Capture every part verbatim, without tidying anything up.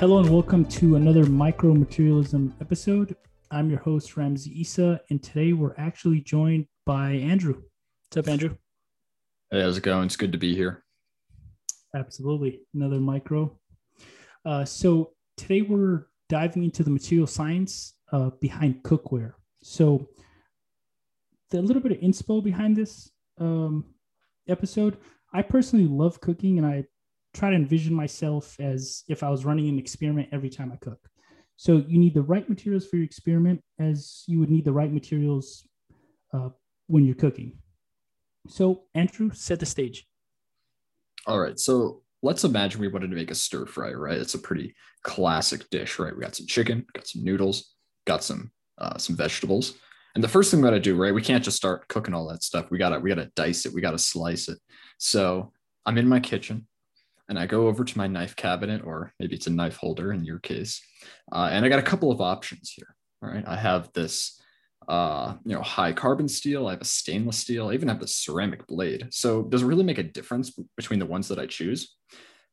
Hello and welcome to another Micromaterialism episode. I'm your host, Ramzi Issa, and today we're actually joined by Andrew. What's up, Andrew? Hey, how's it going? It's good to be here. Absolutely. Another micro. Uh, so today we're diving into the material science uh, behind cookware. So the little bit of inspo behind this um, episode, I personally love cooking, and I try to envision myself as if I was running an experiment every time I cook. So you need the right materials for your experiment, as you would need the right materials uh, when you're cooking. So Andrew, set the stage. All right. So let's imagine we wanted to make a stir fry, right? It's a pretty classic dish, right? We got some chicken, got some noodles, got some, uh, some vegetables. And the first thing we got to do, right? We can't just start cooking all that stuff. We got to, we got to dice it. We got to slice it. So I'm in my kitchen, and I go over to my knife cabinet, or maybe it's a knife holder in your case. Uh, and I got a couple of options here. All right. I have this, uh, you know, high carbon steel. I have a stainless steel. I even have the ceramic blade. So does it really make a difference between the ones that I choose?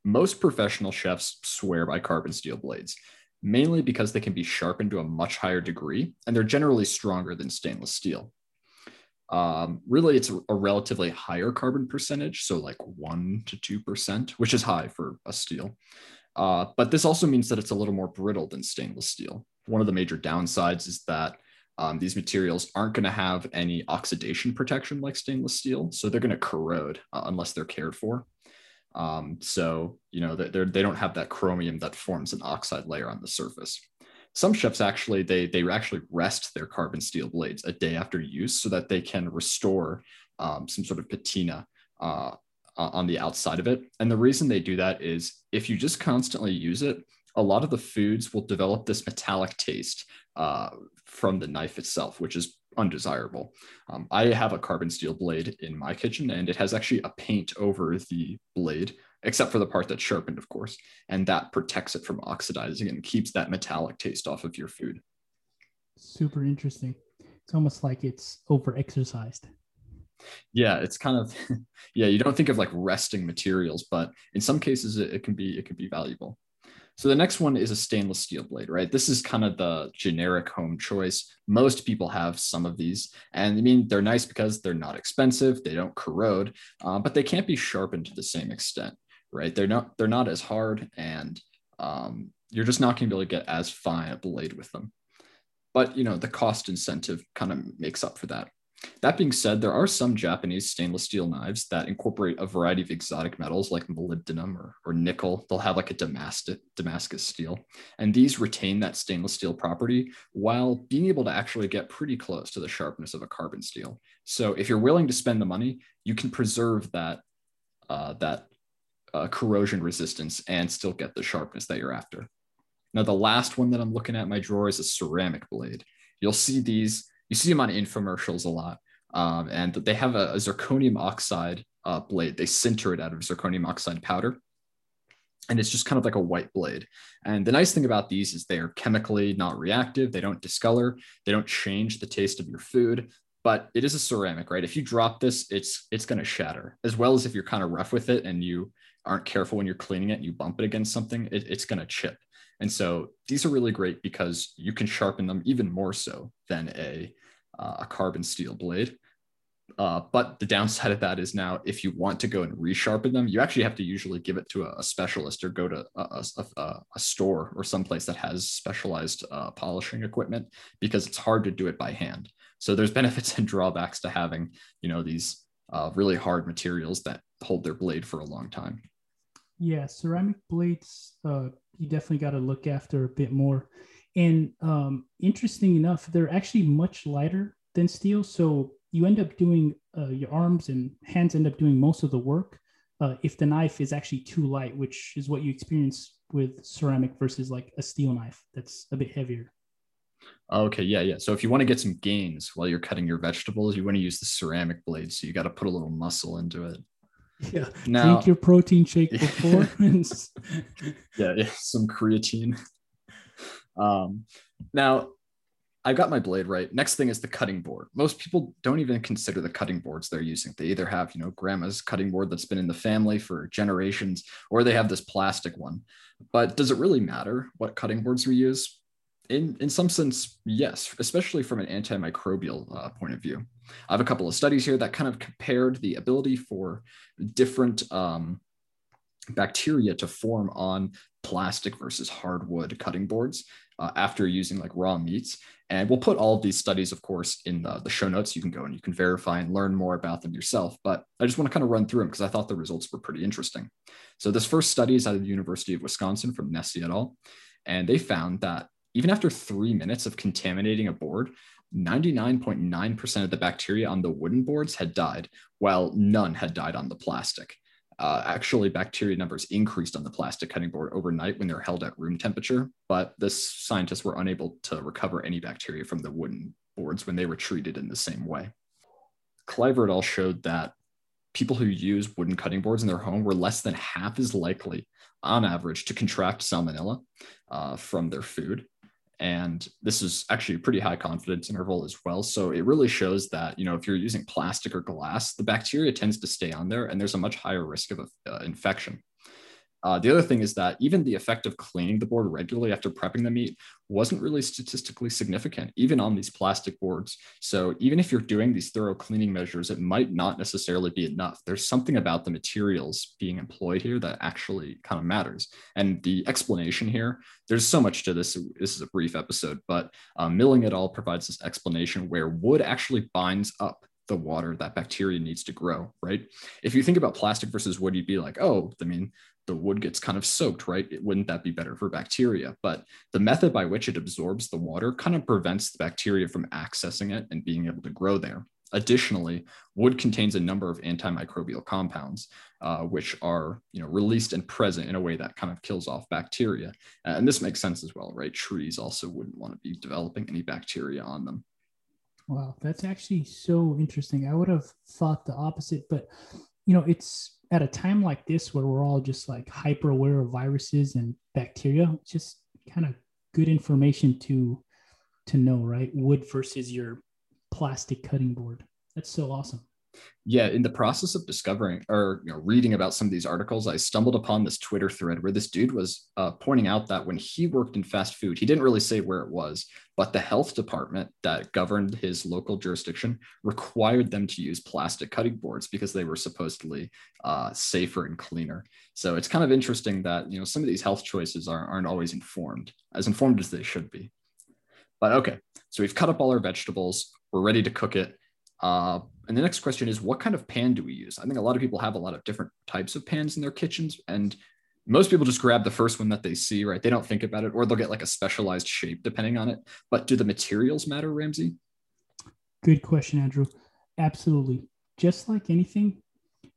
Most professional chefs swear by carbon steel blades, mainly because they can be sharpened to a much higher degree, and they're generally stronger than stainless steel. Um, really, it's a, a relatively higher carbon percentage, so like one to two percent, which is high for a steel. Uh, but this also means that it's a little more brittle than stainless steel. One of the major downsides is that um, these materials aren't going to have any oxidation protection like stainless steel, so they're going to corrode uh, unless they're cared for. Um, so, you know, they're, they don't have that chromium that forms an oxide layer on the surface. Some chefs actually, they, they actually rest their carbon steel blades a day after use so that they can restore um, some sort of patina uh, on the outside of it. And the reason they do that is if you just constantly use it, a lot of the foods will develop this metallic taste uh, from the knife itself, which is undesirable. Um, I have a carbon steel blade in my kitchen, and it has actually a paint over the blade, except for the part that's sharpened, of course, and that protects it from oxidizing and keeps that metallic taste off of your food. Super interesting. It's almost like it's over-exercised. Yeah, it's kind of, yeah, you don't think of like resting materials, but in some cases it, it can be, it can be valuable. So the next one is a stainless steel blade, right? This is kind of the generic home choice. Most people have some of these, and I mean, they're nice because they're not expensive. They don't corrode, uh, but they can't be sharpened to the same extent, right? They're not, they're not as hard, and um, you're just not going to be able to get as fine a blade with them. But, you know, the cost incentive kind of makes up for that. That being said, there are some Japanese stainless steel knives that incorporate a variety of exotic metals like molybdenum or, or nickel. They'll have like a Damascus, Damascus steel, and these retain that stainless steel property while being able to actually get pretty close to the sharpness of a carbon steel. So if you're willing to spend the money, you can preserve that, uh, that uh, corrosion resistance and still get the sharpness that you're after. Now, the last one that I'm looking at in my drawer is a ceramic blade. You'll see these You see them on infomercials a lot, um, and they have a, a zirconium oxide uh, blade. They sinter it out of zirconium oxide powder, and it's just kind of like a white blade. And the nice thing about these is they are chemically not reactive. They don't discolor. They don't change the taste of your food, but it is a ceramic, right? If you drop this, it's, it's going to shatter, as well as if you're kind of rough with it and you aren't careful when you're cleaning it and you bump it against something, it, it's going to chip. And so these are really great because you can sharpen them even more so than a, uh, a carbon steel blade. Uh, but the downside of that is now if you want to go and resharpen them, you actually have to usually give it to a, a specialist or go to a, a, a store or someplace that has specialized uh, polishing equipment, because it's hard to do it by hand. So there's benefits and drawbacks to having, you know, these uh, really hard materials that hold their blade for a long time. Yeah, ceramic blades, uh, you definitely got to look after a bit more. And um, interesting enough, they're actually much lighter than steel. So you end up doing, uh, your arms and hands end up doing most of the work uh, if the knife is actually too light, which is what you experience with ceramic versus like a steel knife that's a bit heavier. Okay, yeah, yeah. So if you want to get some gains while you're cutting your vegetables, you want to use the ceramic blade. So you got to put a little muscle into it. Yeah, now, drink your protein shake before. yeah, yeah, some creatine. Um, now, I've got my blade right. Next thing is the cutting board. Most people don't even consider the cutting boards they're using. They either have, you know, grandma's cutting board that's been in the family for generations, or they have this plastic one. But does it really matter what cutting boards we use? In, in some sense, yes, especially from an antimicrobial uh, point of view. I have a couple of studies here that kind of compared the ability for different um, bacteria to form on plastic versus hardwood cutting boards uh, after using like raw meats. And we'll put all of these studies, of course, in the, the show notes. You can go and you can verify and learn more about them yourself. But I just want to kind of run through them because I thought the results were pretty interesting. So this first study is out of the University of Wisconsin from Nessie et al. And they found that even after three minutes of contaminating a board, ninety-nine point nine percent of the bacteria on the wooden boards had died, while none had died on the plastic. Uh, actually, bacteria numbers increased on the plastic cutting board overnight when they're held at room temperature, but the scientists were unable to recover any bacteria from the wooden boards when they were treated in the same way. Cliver et al. Showed that people who use wooden cutting boards in their home were less than half as likely, on average, to contract salmonella uh, from their food. And this is actually a pretty high confidence interval as well. So it really shows that, you know, if you're using plastic or glass, the bacteria tends to stay on there and there's a much higher risk of uh, infection. Uh, the other thing is that even the effect of cleaning the board regularly after prepping the meat wasn't really statistically significant, even on these plastic boards. So even if you're doing these thorough cleaning measures, it might not necessarily be enough. There's something about the materials being employed here that actually kind of matters. And the explanation here, there's so much to this. This is a brief episode, but uh, Milling et al. Provides this explanation where wood actually binds up the water that bacteria needs to grow, right? If you think about plastic versus wood, you'd be like, oh, I mean, the wood gets kind of soaked, right? It, wouldn't that be better for bacteria? But the method by which it absorbs the water kind of prevents the bacteria from accessing it and being able to grow there. Additionally, wood contains a number of antimicrobial compounds, uh, which are, you know, released and present in a way that kind of kills off bacteria. And this makes sense as well, right? Trees also wouldn't want to be developing any bacteria on them. Wow, that's actually so interesting. I would have thought the opposite, but, you know, it's at a time like this where we're all just like hyper aware of viruses and bacteria, just kind of good information to to know, right? Wood versus your plastic cutting board. That's so awesome. Yeah, in the process of discovering or you know, reading about some of these articles, I stumbled upon this Twitter thread where this dude was uh, pointing out that when he worked in fast food, he didn't really say where it was, but the health department that governed his local jurisdiction required them to use plastic cutting boards because they were supposedly uh, safer and cleaner. So it's kind of interesting that you know some of these health choices are, aren't always informed, as informed as they should be. But okay, so we've cut up all our vegetables. We're ready to cook it. Uh, and the next question is, what kind of pan do we use? I think a lot of people have a lot of different types of pans in their kitchens, and most people just grab the first one that they see, right? They don't think about it, or they'll get like a specialized shape depending on it. But do the materials matter, Ramzi? Good question, Andrew. Absolutely. Just like anything,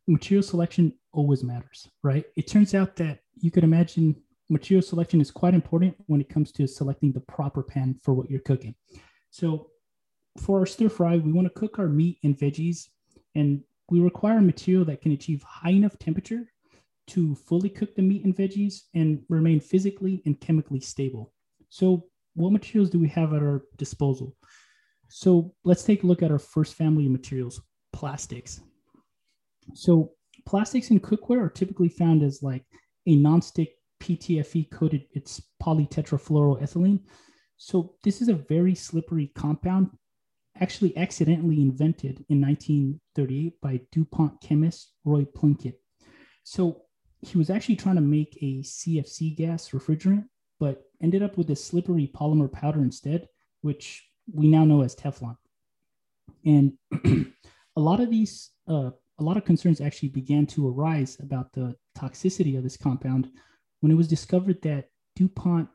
material selection always matters, right? It turns out that you could imagine material selection is quite important when it comes to selecting the proper pan for what you're cooking. So for our stir fry, we want to cook our meat and veggies, and we require a material that can achieve high enough temperature to fully cook the meat and veggies and remain physically and chemically stable. So what materials do we have at our disposal? So let's take a look at our first family of materials, plastics. So plastics in cookware are typically found as like a nonstick P T F E coated, it's polytetrafluoroethylene. So this is a very slippery compound, actually accidentally invented in nineteen thirty-eight by DuPont chemist Roy Plunkett. So he was actually trying to make a C F C gas refrigerant, but ended up with a slippery polymer powder instead, which we now know as Teflon. And a lot of these, uh, a lot of concerns actually began to arise about the toxicity of this compound when it was discovered that DuPont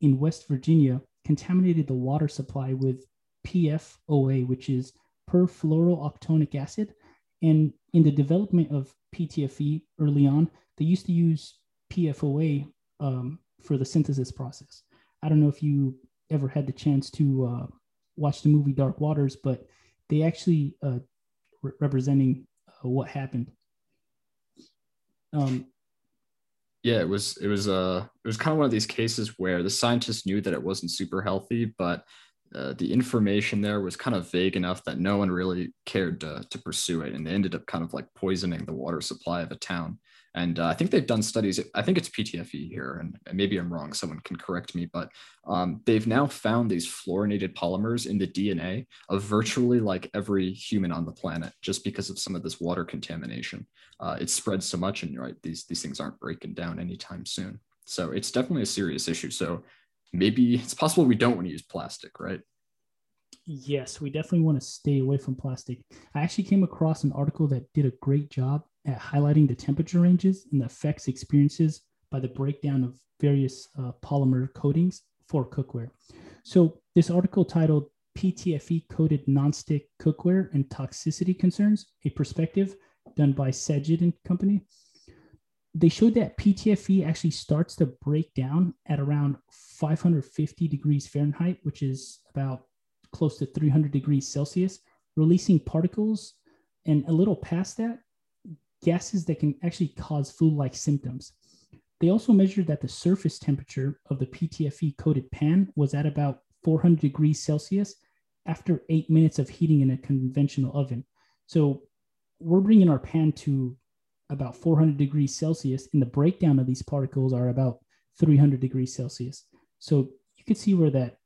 in West Virginia contaminated the water supply with P F O A, which is perfluorooctanoic acid. And in the development of P T F E early on, they used to use P F O A um, for the synthesis process. I don't know if you ever had the chance to uh, watch the movie Dark Waters, but they actually uh, re- representing uh, what happened. Um, Yeah, it was it was uh, it was kind of one of these cases where the scientists knew that it wasn't super healthy, but uh, the information there was kind of vague enough that no one really cared to, to pursue it. And they ended up kind of like poisoning the water supply of a town. And uh, I think they've done studies, I think it's P T F E here, and maybe I'm wrong, someone can correct me, but um, they've now found these fluorinated polymers in the D N A of virtually like every human on the planet, just because of some of this water contamination. Uh, it spreads so much, and right, these, these things aren't breaking down anytime soon. So it's definitely a serious issue. So maybe it's possible we don't want to use plastic, right? Yes, we definitely want to stay away from plastic. I actually came across an article that did a great job at highlighting the temperature ranges and the effects experienced by the breakdown of various uh, polymer coatings for cookware. So this article titled P T F E-Coated Nonstick Cookware and Toxicity Concerns, a Perspective, done by Sedgwick and Company. They showed that P T F E actually starts to break down at around five hundred fifty degrees Fahrenheit, which is about close to three hundred degrees Celsius, releasing particles, and a little past that, gases that can actually cause flu-like symptoms. They also measured that the surface temperature of the P T F E-coated pan was at about four hundred degrees Celsius after eight minutes of heating in a conventional oven. So we're bringing our pan to about four hundred degrees Celsius, and the breakdown of these particles are about three hundred degrees Celsius. So you could see where that,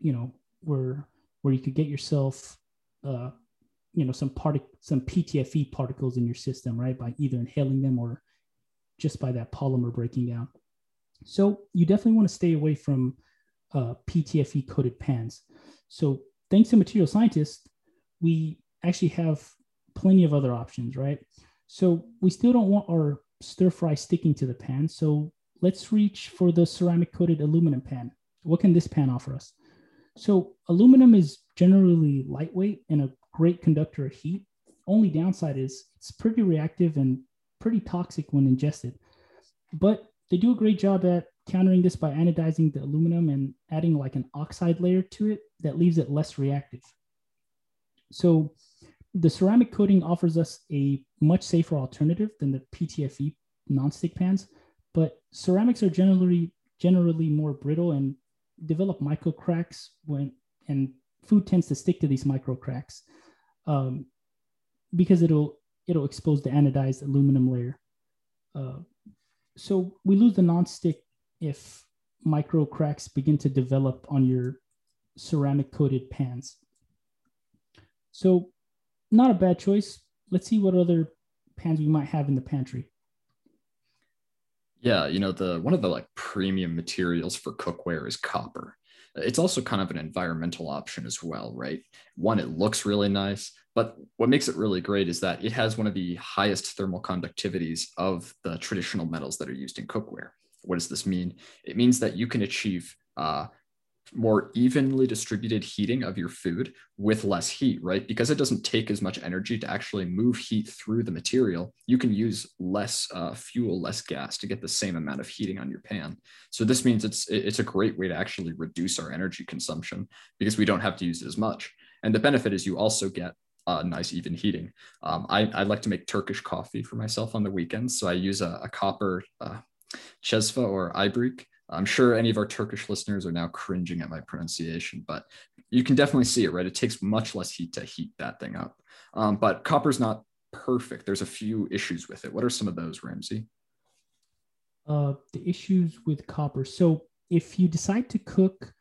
you know, where where you could get yourself, uh, you know, some part some P T F E particles in your system, right? By either inhaling them or just by that polymer breaking down. So you definitely want to stay away from uh, P T F E coated pans. So thanks to material scientists, we actually have plenty of other options, right? So we still don't want our stir fry sticking to the pan. So let's reach for the ceramic coated aluminum pan. What can this pan offer us? So aluminum is generally lightweight and a great conductor of heat. Only downside is it's pretty reactive and pretty toxic when ingested. But they do a great job at countering this by anodizing the aluminum and adding like an oxide layer to it that leaves it less reactive. So the ceramic coating offers us a much safer alternative than the P T F E nonstick pans, but ceramics are generally generally more brittle and develop micro cracks when, and food tends to stick to these micro cracks um, because it'll it'll expose the anodized aluminum layer. Uh, so we lose the nonstick if micro cracks begin to develop on your ceramic coated pans. So not a bad choice. Let's see what other pans we might have in the pantry. Yeah, you know, the one of the like premium materials for cookware is copper. It's also kind of an environmental option as well, right? One, it looks really nice, but what makes it really great is that it has one of the highest thermal conductivities of the traditional metals that are used in cookware. What does this mean? It means that you can achieve uh, more evenly distributed heating of your food with less heat, right? Because it doesn't take as much energy to actually move heat through the material, you can use less uh, fuel, less gas to get the same amount of heating on your pan. So this means it's it's a great way to actually reduce our energy consumption because we don't have to use it as much. And the benefit is you also get Uh, nice even heating. Um, I, I like to make Turkish coffee for myself on the weekends. So I use a, a copper uh, çeşme or ibrik. I'm sure any of our Turkish listeners are now cringing at my pronunciation, but you can definitely see it, right? It takes much less heat to heat that thing up. Um, but copper's not perfect. There's a few issues with it. What are some of those, Ramzi? Uh, the issues with copper. So if you decide to cook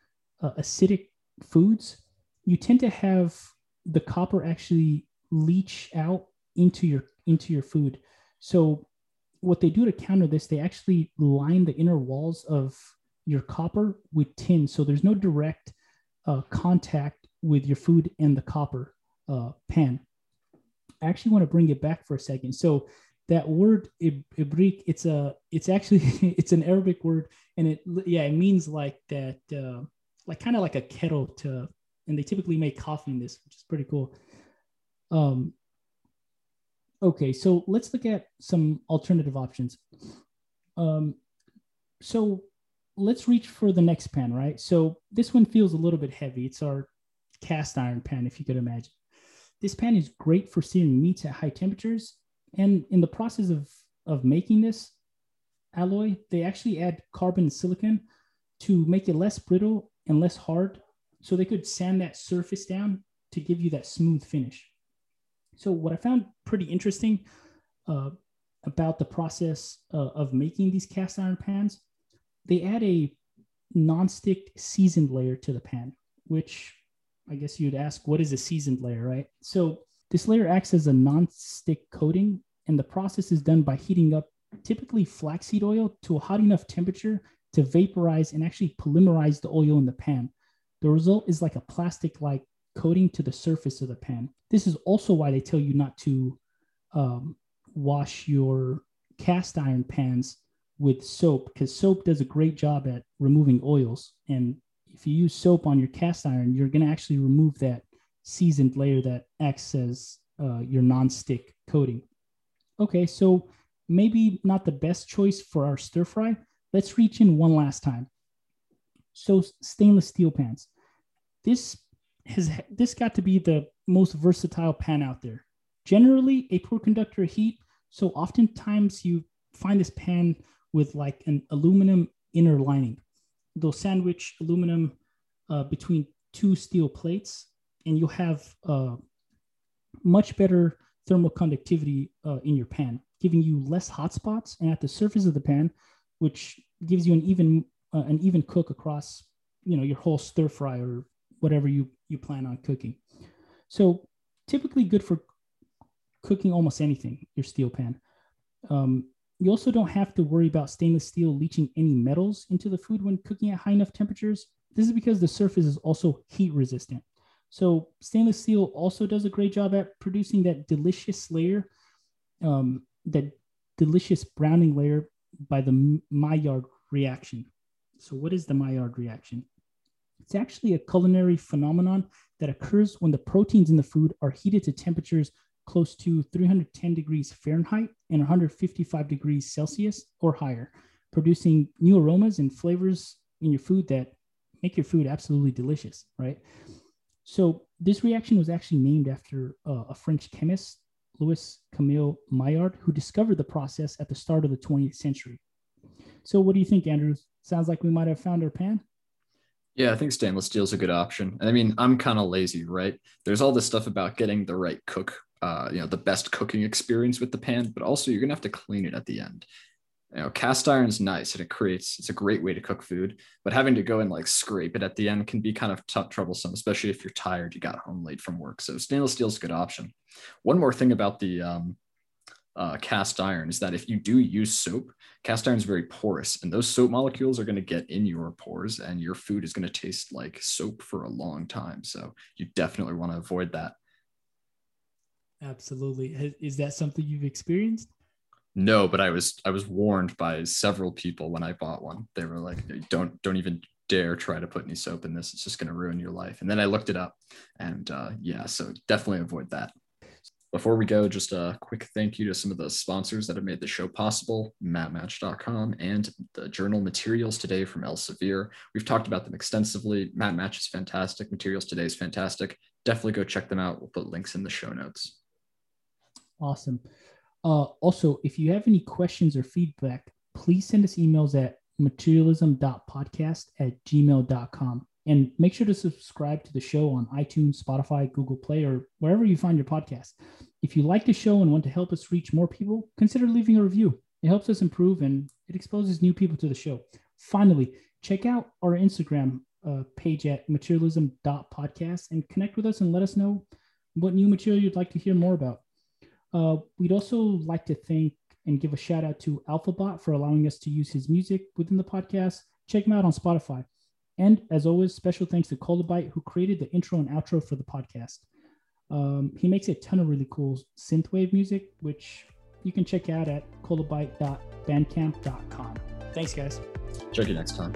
uh, acidic foods, you tend to have the copper actually leach out into your into your food. So what they do to counter this, they actually line the inner walls of your copper with tin. So there's no direct uh, contact with your food and the copper uh, pan. I actually want to bring it back for a second. So that word ibrik, it's a, it's actually, it's an Arabic word. And it, yeah, it means like that, uh, like kind of like a kettle to, and they typically make coffee in this, which is pretty cool. Um, Okay, so let's look at some alternative options. Um, so let's reach for the next pan, right? So this one feels a little bit heavy. It's our cast iron pan, if you could imagine. This pan is great for searing meats at high temperatures. And in the process of, of making this alloy, they actually add carbon and silicon to make it less brittle and less hard So they could sand that surface down to give you that smooth finish. So what I found pretty interesting uh, about the process uh, of making these cast iron pans, they add a nonstick seasoned layer to the pan, which I guess you'd ask, what is a seasoned layer, right? So this layer acts as a nonstick coating, and the process is done by heating up typically flaxseed oil to a hot enough temperature to vaporize and actually polymerize the oil in the pan. The result is like a plastic-like coating to the surface of the pan. This is also why they tell you not to um, wash your cast iron pans with soap, because soap does a great job at removing oils. And if you use soap on your cast iron, you're going to actually remove that seasoned layer that acts as uh, your nonstick coating. Okay, so maybe not the best choice for our stir fry. Let's reach in one last time. So stainless steel pans. This has this got to be the most versatile pan out there. Generally a poor conductor of heat. So oftentimes you find this pan with like an aluminum inner lining. They'll sandwich aluminum uh, between two steel plates, and you'll have uh, much better thermal conductivity uh, in your pan, giving you less hot spots and at the surface of the pan, which gives you an even uh, an even cook across, you know, your whole stir fry or whatever you, you plan on cooking. So typically good for cooking almost anything, your steel pan. Um, you also don't have to worry about stainless steel leaching any metals into the food when cooking at high enough temperatures. This is because the surface is also heat resistant. So stainless steel also does a great job at producing that delicious layer, um, that delicious browning layer by the Maillard reaction. So what is the Maillard reaction? It's actually a culinary phenomenon that occurs when the proteins in the food are heated to temperatures close to three hundred ten degrees Fahrenheit and one hundred fifty-five degrees Celsius or higher, producing new aromas and flavors in your food that make your food absolutely delicious, right? So this reaction was actually named after uh, a French chemist, Louis Camille Maillard, who discovered the process at the start of the twentieth century. So what do you think, Andrew? Sounds like we might have found our pan? Yeah, I think stainless steel is a good option. I mean, I'm kind of lazy, right? There's all this stuff about getting the right cook, uh, you know, the best cooking experience with the pan, but also you're going to have to clean it at the end. You know, cast iron is nice and it creates, it's a great way to cook food, but having to go and like scrape it at the end can be kind of tough, troublesome, especially if you're tired, you got home late from work. So stainless steel is a good option. One more thing about the um, uh, cast iron is that if you do use soap, cast iron is very porous and those soap molecules are going to get in your pores and your food is going to taste like soap for a long time. So you definitely want to avoid that. Absolutely. Is that something you've experienced? No, but I was I was warned by several people when I bought one. They were like, "Don't don't even dare try to put any soap in this. It's just going to ruin your life." And then I looked it up, and uh, yeah, so definitely avoid that. Before we go, just a quick thank you to some of the sponsors that have made the show possible, mat match dot com and the journal Materials Today from Elsevier. We've talked about them extensively. MatMatch is fantastic. Materials Today is fantastic. Definitely go check them out. We'll put links in the show notes. Awesome. Uh, also, if you have any questions or feedback, please send us emails at materialism dot podcast at gmail dot com. And make sure to subscribe to the show on iTunes, Spotify, Google Play, or wherever you find your podcast. If you like the show and want to help us reach more people, consider leaving a review. It helps us improve and it exposes new people to the show. Finally, check out our Instagram uh, page at materialism dot podcast and connect with us and let us know what new material you'd like to hear more about. Uh, we'd also like to thank and give a shout out to Alphabot for allowing us to use his music within the podcast. Check him out on Spotify. And as always, special thanks to Colabyte, who created the intro and outro for the podcast. Um, he makes a ton of really cool synthwave music, which you can check out at colobyte dot bandcamp dot com. Thanks, guys. Check you next time.